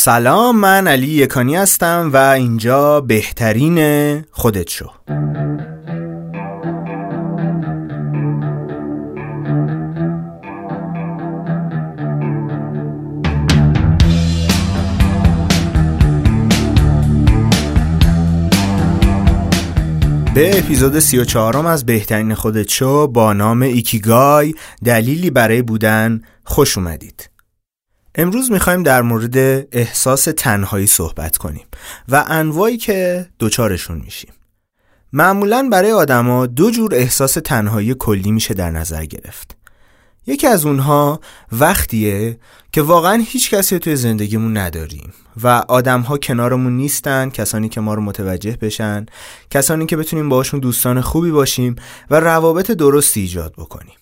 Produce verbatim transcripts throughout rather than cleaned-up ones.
سلام، من علی یکانی هستم و اینجا بهترین خودت شو. به اپیزود سی و چهارم از بهترین خودت شو با نام ایکیگای، دلیلی برای بودن، خوش اومدید. امروز میخوایم در مورد احساس تنهایی صحبت کنیم و انواعی که دوچارشون میشیم. معمولاً برای آدما دو جور احساس تنهایی کلی میشه در نظر گرفت. یکی از اونها وقتیه که واقعاً هیچ کسی توی زندگیمون نداریم و آدم‌ها کنارمون نیستن، کسانی که ما رو متوجه بشن، کسانی که بتونیم باهاشون دوستان خوبی باشیم و روابط درستی ایجاد بکنیم.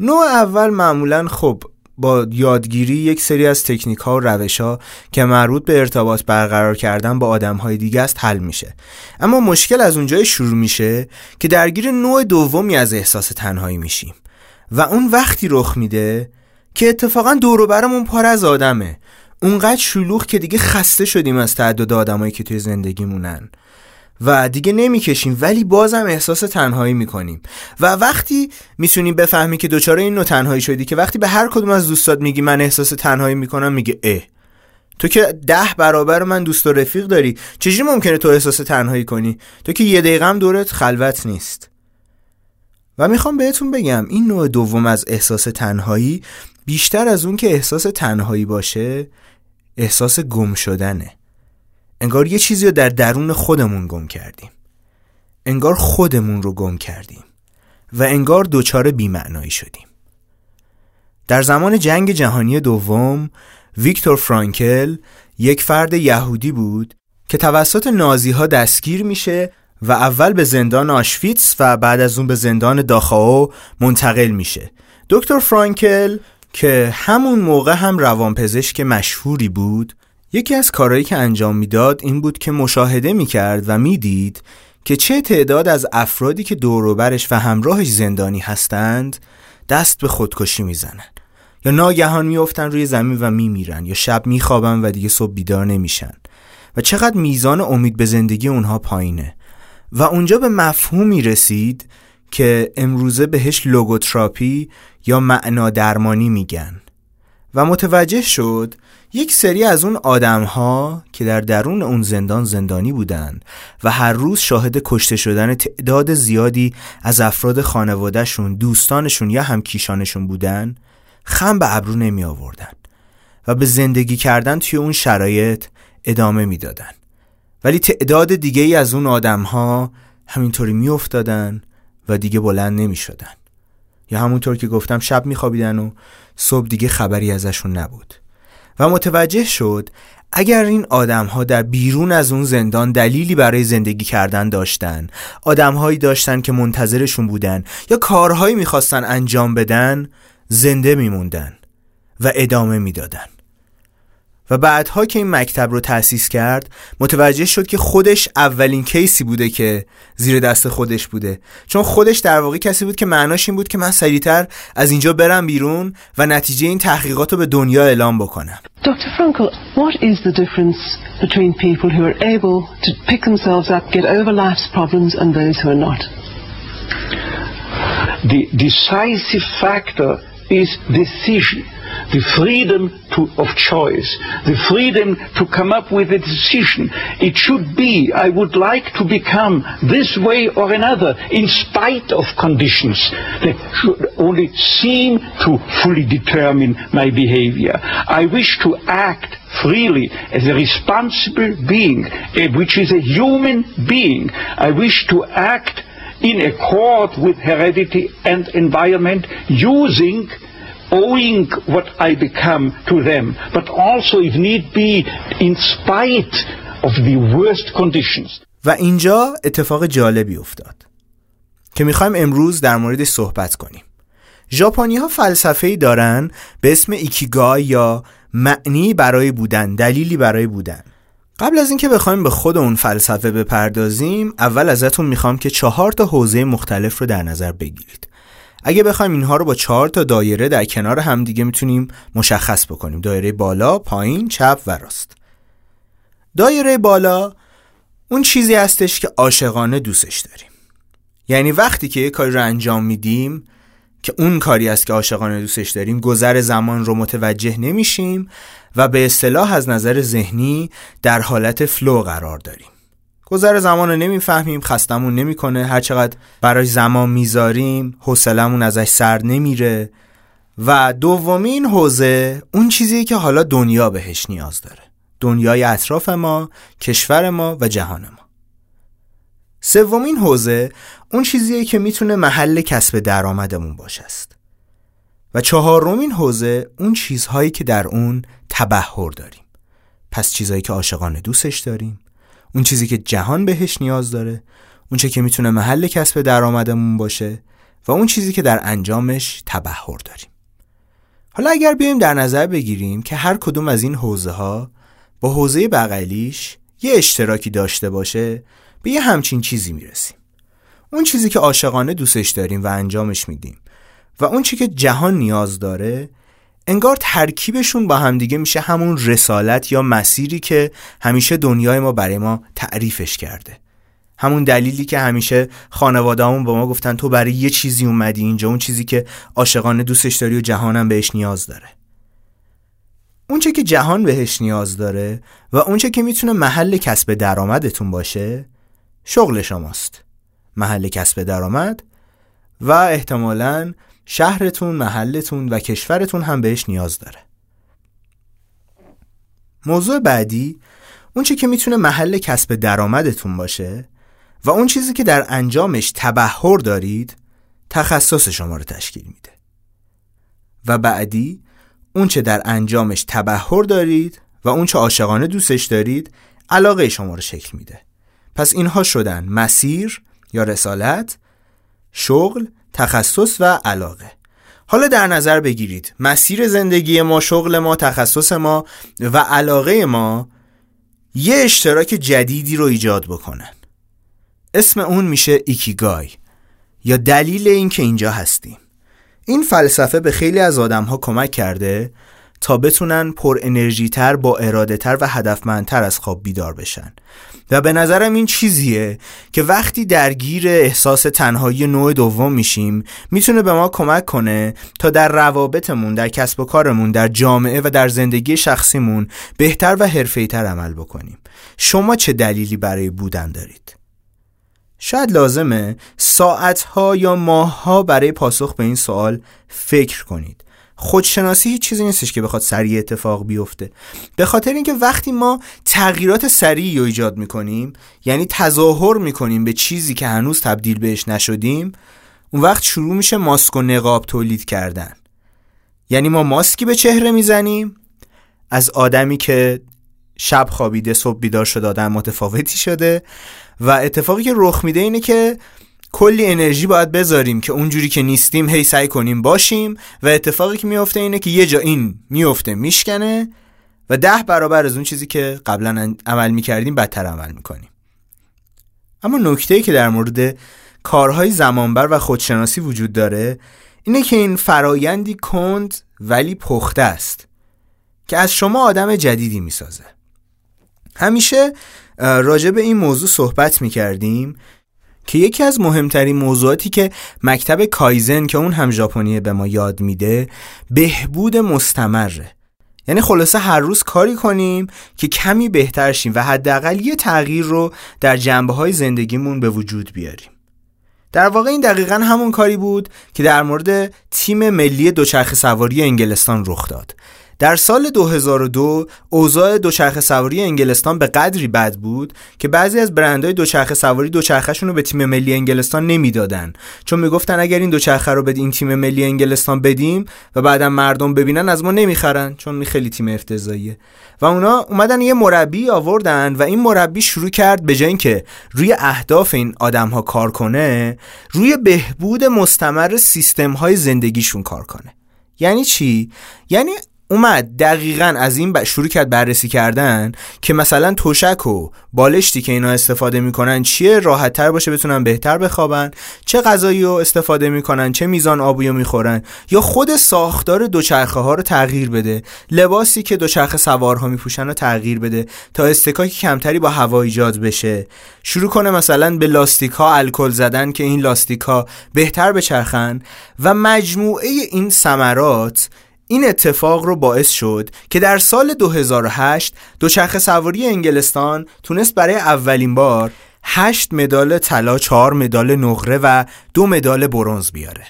نوع اول معمولاً خب با یادگیری یک سری از تکنیک‌ها و روش‌ها که مربوط به ارتباط برقرار کردن با آدم‌های دیگه است حل میشه. اما مشکل از اونجای شروع میشه که درگیر نوع دومی از احساس تنهایی میشیم و اون وقتی رخ میده که اتفاقا دور و برمون پر از آدمه، اونقدر شلوغ که دیگه خسته شدیم از تعداد آدمایی که توی زندگیمونن و دیگه نمیکشیم، ولی بازم احساس تنهایی میکنیم. و وقتی میتونیم بفهمی که دچار این نوع تنهایی شدی که وقتی به هر کدوم از دوستات میگی من احساس تنهایی میکنم، میگه اه تو که ده برابر من دوست و رفیق داری، چجوری ممکنه تو احساس تنهایی کنی؟ تو که یه دقیقه هم دورت خلوت نیست. و میخوام بهتون بگم این نوع دوم از احساس تنهایی بیشتر از اون که احساس تنهایی باشه، احساس گم شدنه. انگار یه چیزی رو در درون خودمون گم کردیم، انگار خودمون رو گم کردیم و انگار دوچار بی‌معنایی شدیم. در زمان جنگ جهانی دوم ویکتور فرانکل یک فرد یهودی بود که توسط نازی‌ها دستگیر میشه و اول به زندان آشویتز و بعد از اون به زندان داخاو منتقل میشه. دکتر فرانکل که همون موقع هم روانپزشک مشهوری بود، یکی از کارهایی که انجام میداد این بود که مشاهده میکرد و میدید که چه تعداد از افرادی که دور و برش و همراهش زندانی هستند دست به خودکشی میزنن یا ناگهان میافتن روی زمین و میمیرن یا شب میخوابن و دیگه صبح بیدار نمیشن و چقدر میزان امید به زندگی اونها پایینه. و اونجا به مفهومی رسید که امروزه بهش لوگوتراپی یا معنا درمانی میگن و متوجه شد یک سری از اون آدم‌ها که در درون اون زندان زندانی بودن و هر روز شاهد کشته شدن تعداد زیادی از افراد خانوادهشون، دوستانشون یا همکیشانشون بودن، خم به ابرو نمی آوردن و به زندگی کردن توی اون شرایط ادامه میدادن. ولی تعداد دیگه ای از اون آدم ها همینطوری می افتادن و دیگه بلند نمی شدن یا همونطور که گفتم شب می خوابیدن و صبح دیگه خبری ازشون نبود. و متوجه شد اگر این آدم ها در بیرون از اون زندان دلیلی برای زندگی کردن داشتن، آدم هایی داشتن که منتظرشون بودن یا کارهایی می خواستن انجام بدن، زنده می موندن و ادامه می دادن. و بعدها که این مکتب رو تأسیس کرد متوجه شد که خودش اولین کیسی بوده که زیر دست خودش بوده، چون خودش در واقع کسی بود که معناش این بود که من سریعتر از اینجا برم بیرون و نتیجه این تحقیقات رو به دنیا اعلام بکنم. دکتر فرانکل، what is the difference between people who are able to pick themselves up, get over life's problems and those who are not? The decisive factor is decision, the freedom to, of choice, the freedom to come up with a decision. It should be, I would like to become this way or another, in spite of conditions that should only seem to fully determine my behavior. I wish to act freely as a responsible being, which is a human being. I wish to act in accord with heredity and environment, using, owing what I become to them, but also if need be, in spite of the worst conditions. و اینجا اتفاق جالبی افتاد که میخوایم امروز در موردش صحبت کنیم. ژاپنی‌ها فلسفه‌ای دارن به اسم ایکیگای یا معنی برای بودن، دلیلی برای بودن. قبل از اینکه بخوایم به خود اون فلسفه بپردازیم، اول ازتون میخوام که چهار تا حوزه مختلف رو در نظر بگیرید. اگه بخوایم اینها رو با چهار تا دایره در کنار هم دیگه میتونیم مشخص بکنیم. دایره بالا، پایین، چپ و راست. دایره بالا اون چیزی هستش که عاشقانه دوستش داریم. یعنی وقتی که یک کاری رو انجام میدیم که اون کاری است که عاشقانه دوستش داریم، گذر زمان رو متوجه نمیشیم و به اصطلاح از نظر ذهنی در حالت فلو قرار داریم. گذر زمان رو نمیفهمیم، خستمون نمیکنه، هر چقدر برای زمان میذاریم حوصلمون ازش سر نمیره. و دومین حوزه اون چیزیه که حالا دنیا بهش نیاز داره، دنیای اطراف ما، کشور ما و جهان ما. سومین حوزه اون چیزیه که میتونه محل کسب درآمدمون باشه است. و چهارمین حوزه اون چیزهایی که در اون تبحر داریم. پس چیزهایی که عاشقانه دوستش داریم، اون چیزی که جهان بهش نیاز داره، اون چیزی که میتونه محل کسب درآمدمون باشه و اون چیزی که در انجامش تبحر داریم. حالا اگر بیایم در نظر بگیریم که هر کدوم از این حوزه‌ها با حوزه بغلیش یه اشتراکی داشته باشه، به یه همچین چیزی میرسیم. اون چیزی که عاشقانه دوستش داریم و انجامش میدیم و اون چیزی که جهان نیاز داره، انگار ترکیبشون با همدیگه میشه همون رسالت یا مسیری که همیشه دنیای ما برای ما تعریفش کرده. همون دلیلی که همیشه خانواده‌مون با ما گفتن تو برای یه چیزی اومدی اینجا، اون چیزی که عاشقانه دوستش داری و جهانم بهش نیاز داره. اون چه که جهان بهش نیاز داره و اون چه که میتونه محل کسب درآمدتون باشه، شغل شماست، محل کسب درآمد، و احتمالاً شهرتون، محلتون و کشورتون هم بهش نیاز داره. موضوع بعدی اون چه که میتونه محل کسب درآمدتون باشه و اون چیزی که در انجامش تبحر دارید، تخصص شما رو تشکیل میده. و بعدی اون چه در انجامش تبحر دارید و اون چه عاشقانه دوستش دارید، علاقه شما رو شکل میده. پس اینها شدن مسیر یا رسالت، شغل، تخصص و علاقه. حالا در نظر بگیرید مسیر زندگی ما، شغل ما، تخصص ما و علاقه ما یه اشتراک جدیدی رو ایجاد بکنن. اسم اون میشه ایکیگای یا دلیل این که اینجا هستیم. این فلسفه به خیلی از آدم‌ها کمک کرده تا بتونن پر انرژی تر، با اراده تر و هدفمندتر از خواب بیدار بشن. و به نظرم این چیزیه که وقتی درگیر احساس تنهایی نوع دوم میشیم، میتونه به ما کمک کنه تا در روابطمون، در کسب و کارمون، در جامعه و در زندگی شخصیمون بهتر و حرفه‌ای‌تر عمل بکنیم. شما چه دلیلی برای بودن دارید؟ شاید لازمه ساعتها یا ماهها برای پاسخ به این سوال فکر کنید. خودشناسی هیچ چیزی نیستش که بخواد سریع اتفاق بیفته، به خاطر اینکه وقتی ما تغییرات سریعی رو ایجاد میکنیم، یعنی تظاهر میکنیم به چیزی که هنوز تبدیل بهش نشدیم، اون وقت شروع میشه ماسک و نقاب تولید کردن. یعنی ما ماسکی به چهره میزنیم، از آدمی که شب خوابیده صبح بیدار شده آدم متفاوتی شده. و اتفاقی که رخ میده اینه که کلی انرژی باید بذاریم که اونجوری که نیستیم هی سعی کنیم باشیم، و اتفاقی که میفته اینه که یه جا این میفته، میشکنه و ده برابر از اون چیزی که قبلا عمل میکردیم بدتر عمل میکنیم. اما نکته‌ای که در مورد کارهای زمانبر و خودشناسی وجود داره اینه که این فرایندی کند ولی پخته است که از شما آدم جدیدی میسازه. همیشه راجع به این موضوع صحبت میکردیم که یکی از مهمترین موضوعاتی که مکتب کایزن که اون هم ژاپنیه به ما یاد میده، بهبود مستمره. یعنی خلاصه هر روز کاری کنیم که کمی بهتر شیم و حداقل یه تغییر رو در جنبه‌های زندگیمون به وجود بیاریم. در واقع این دقیقاً همون کاری بود که در مورد تیم ملی دوچرخه سواری انگلستان رخ داد. در سال دو هزار و دو اوضاع دوچرخه سواری انگلستان به قدری بد بود که بعضی از برندهای دوچرخه سواری دوچرخه‌شون رو به تیم ملی انگلستان نمیدادن، چون میگفتن اگر این دوچرخه رو به این تیم ملی انگلستان بدیم و بعدا مردم ببینن از ما نمیخرن، چون این خیلی تیم افتضاحیه. و اونا اومدن یه مربی آوردن و این مربی شروع کرد به جای اینکه روی اهداف این آدم‌ها کار کنه، روی بهبود مستمر سیستم‌های زندگیشون کار کنه. یعنی چی؟ یعنی اومد دقیقاً از این ب... شروع کرد بررسی کردن که مثلا تشک و بالشتی که اینا استفاده میکنن چیه راحت‌تر باشه بتونن بهتر بخوابن، چه غذایی رو استفاده میکنن، چه میزان آبی رو میخورن، یا خود ساختار دوچرخه ها رو تغییر بده، لباسی که دوچرخه سوارها میپوشن رو تغییر بده تا استکاک کمتری با هوا ایجاد بشه، شروع کنه مثلا به لاستیک ها الکل زدن که این لاستیک ها بهتر بچرخن و مجموعه این ثمرات این اتفاق رو باعث شد که در سال دو هزار و هشت دوچرخه سواری انگلستان تونست برای اولین بار هشت مدال طلا، چهار مدال نقره و دو مدال برنز بیاره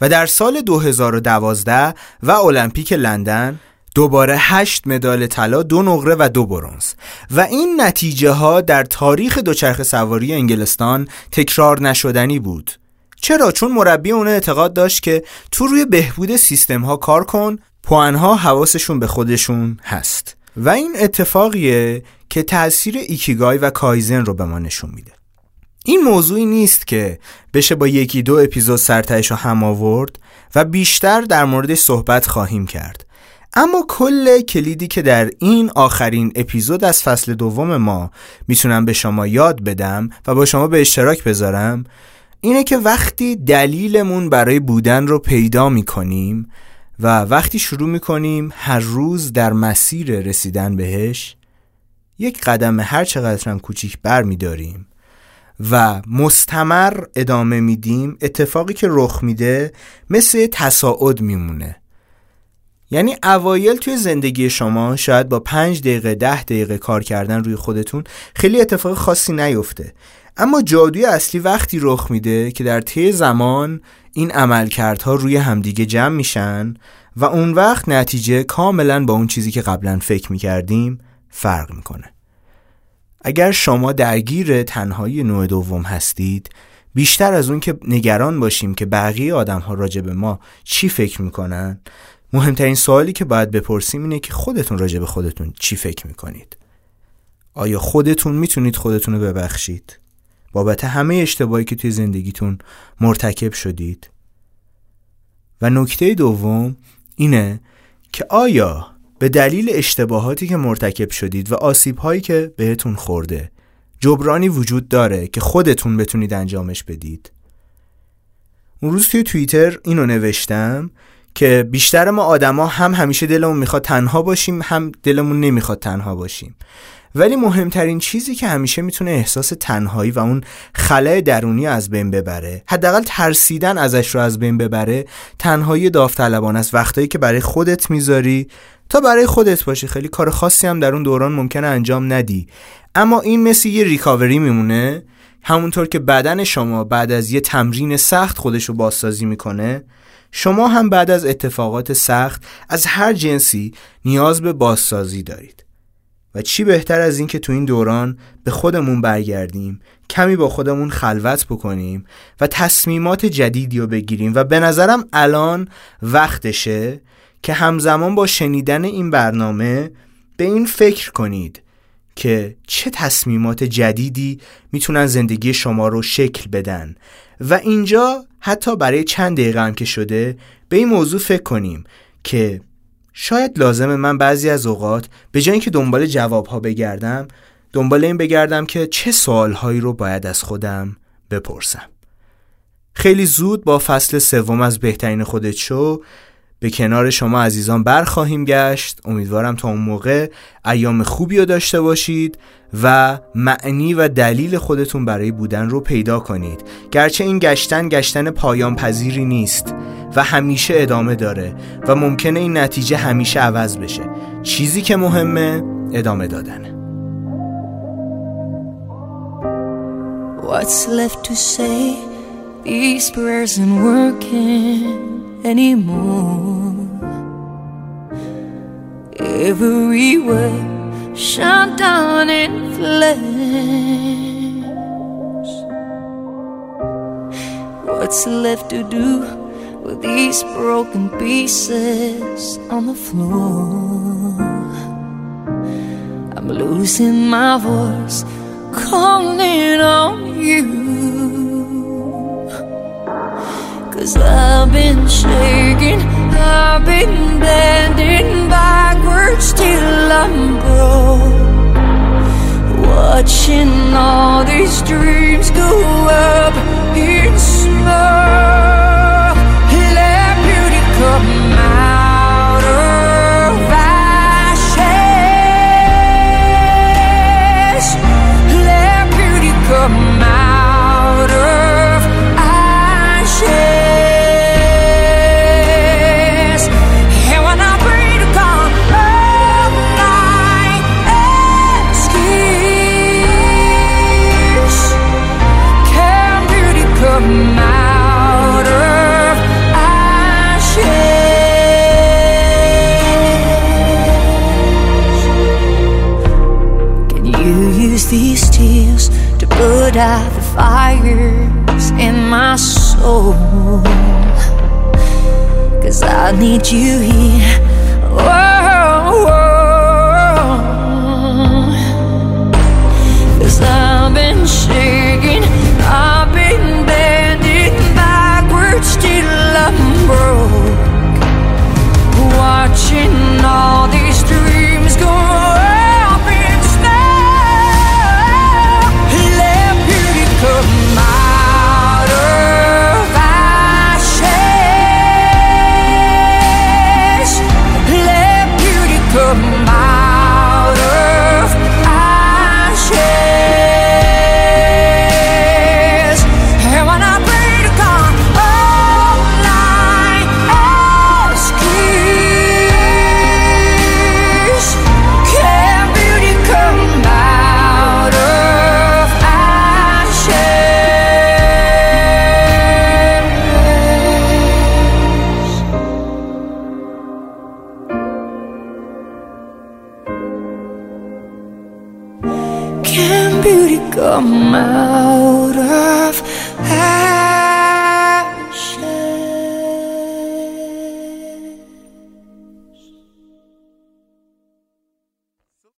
و در سال دو هزار و دوازده و المپیک لندن دوباره هشت مدال طلا، دو نقره و دو برنز. و این نتیجه ها در تاریخ دوچرخه سواری انگلستان تکرار نشدنی بود. چرا؟ چون مربی اون اعتقاد داشت که تو روی بهبود سیستم ها کار کن، پوان ها حواسشون به خودشون هست. و این اتفاقیه که تأثیر ایکیگای و کایزن رو به ما نشون میده. این موضوعی نیست که بشه با یکی دو اپیزود سرتهش رو هم آورد و بیشتر در موردش صحبت خواهیم کرد. اما کل کلیدی که در این آخرین اپیزود از فصل دوم ما میتونم به شما یاد بدم و با شما به اشتراک بذارم اینه که وقتی دلیلمون برای بودن رو پیدا میکنیم و وقتی شروع میکنیم هر روز در مسیر رسیدن بهش یک قدم هر چقدر هم کوچیک بر میداریم و مستمر ادامه میدیم، اتفاقی که رخ میده مثل تصاعد میمونه. یعنی اوایل توی زندگی شما شاید با پنج دقیقه ده دقیقه کار کردن روی خودتون خیلی اتفاق خاصی نیفته، اما جادوی اصلی وقتی رخ میده که در طی زمان این عملکردها روی همدیگه جمع میشن و اون وقت نتیجه کاملا با اون چیزی که قبلا فکر میکردیم فرق میکنه. اگر شما درگیر تنهایی نوع دوم هستید، بیشتر از اون که نگران باشیم که بقیه آدم‌ها راجع به ما چی فکر میکنن، مهمترین سوالی که باید بپرسیم اینه که خودتون راجع به خودتون چی فکر میکنید؟ آیا خودتون میتونید خودتون رو ببخشید بابت همه اشتباهی که توی زندگیتون مرتکب شدید؟ و نکته دوم اینه که آیا به دلیل اشتباهاتی که مرتکب شدید و آسیب‌هایی که بهتون خورده جبرانی وجود داره که خودتون بتونید انجامش بدید؟ اون روز توی توییتر اینو نوشتم که بیشتر ما آدما هم همیشه دلمون میخواد تنها باشیم، هم دلمون نمیخواد تنها باشیم، ولی مهمترین چیزی که همیشه میتونه احساس تنهایی و اون خلأ درونی از بین ببره، حداقل ترسیدن ازش رو از بین ببره، تنهایی داوطلبانه است. وقتایی که برای خودت میذاری تا برای خودت باشی، خیلی کار خاصی هم در اون دوران ممکنه انجام ندی، اما این مثل یه ریکاوری میمونه. همونطور که بدن شما بعد از یه تمرین سخت خودش رو بازسازی میکنه، شما هم بعد از اتفاقات سخت از هر جنسی نیاز به بازسازی دارید و چی بهتر از این که تو این دوران به خودمون برگردیم، کمی با خودمون خلوت بکنیم و تصمیمات جدیدی رو بگیریم. و به نظرم الان وقتشه که همزمان با شنیدن این برنامه به این فکر کنید که چه تصمیمات جدیدی میتونن زندگی شما رو شکل بدن و اینجا حتی برای چند دقیقه هم که شده به این موضوع فکر کنیم که شاید لازمه من بعضی از اوقات به جای اینکه دنبال جوابها بگردم، دنبال این بگردم که چه سوالهایی رو باید از خودم بپرسم. خیلی زود با فصل سوم از بهترین خودت شو به کنار شما عزیزان برخواهیم گشت. امیدوارم تا اون موقع ایام خوبی رو داشته باشید و معنی و دلیل خودتون برای بودن رو پیدا کنید. گرچه این گشتن گشتن پایان پذیری نیست و همیشه ادامه داره و ممکنه این نتیجه همیشه عوض بشه. چیزی که مهمه ادامه دادنه. What's left to say? These prayers aren't working anymore. Every word shot down in flames. What's left to do with these broken pieces on the floor? I'm losing my voice, calling on you, 'cause I've been shaking. I've been bending backwards till I'm broke, watching all these dreams go up in smoke. Let beauty come out of ashes. Let beauty come out of ashes. These tears to put out the fires in my soul, 'cause I need you here. Whoa, whoa. 'Cause I've been shaking, I've been bending backwards till I'm broke, watching all these dreams go up in smoke. Come out of ashes. Let beauty come out of ashes. And when I pray to God, all I ask is, can beauty come out of ashes? Can beauty come out of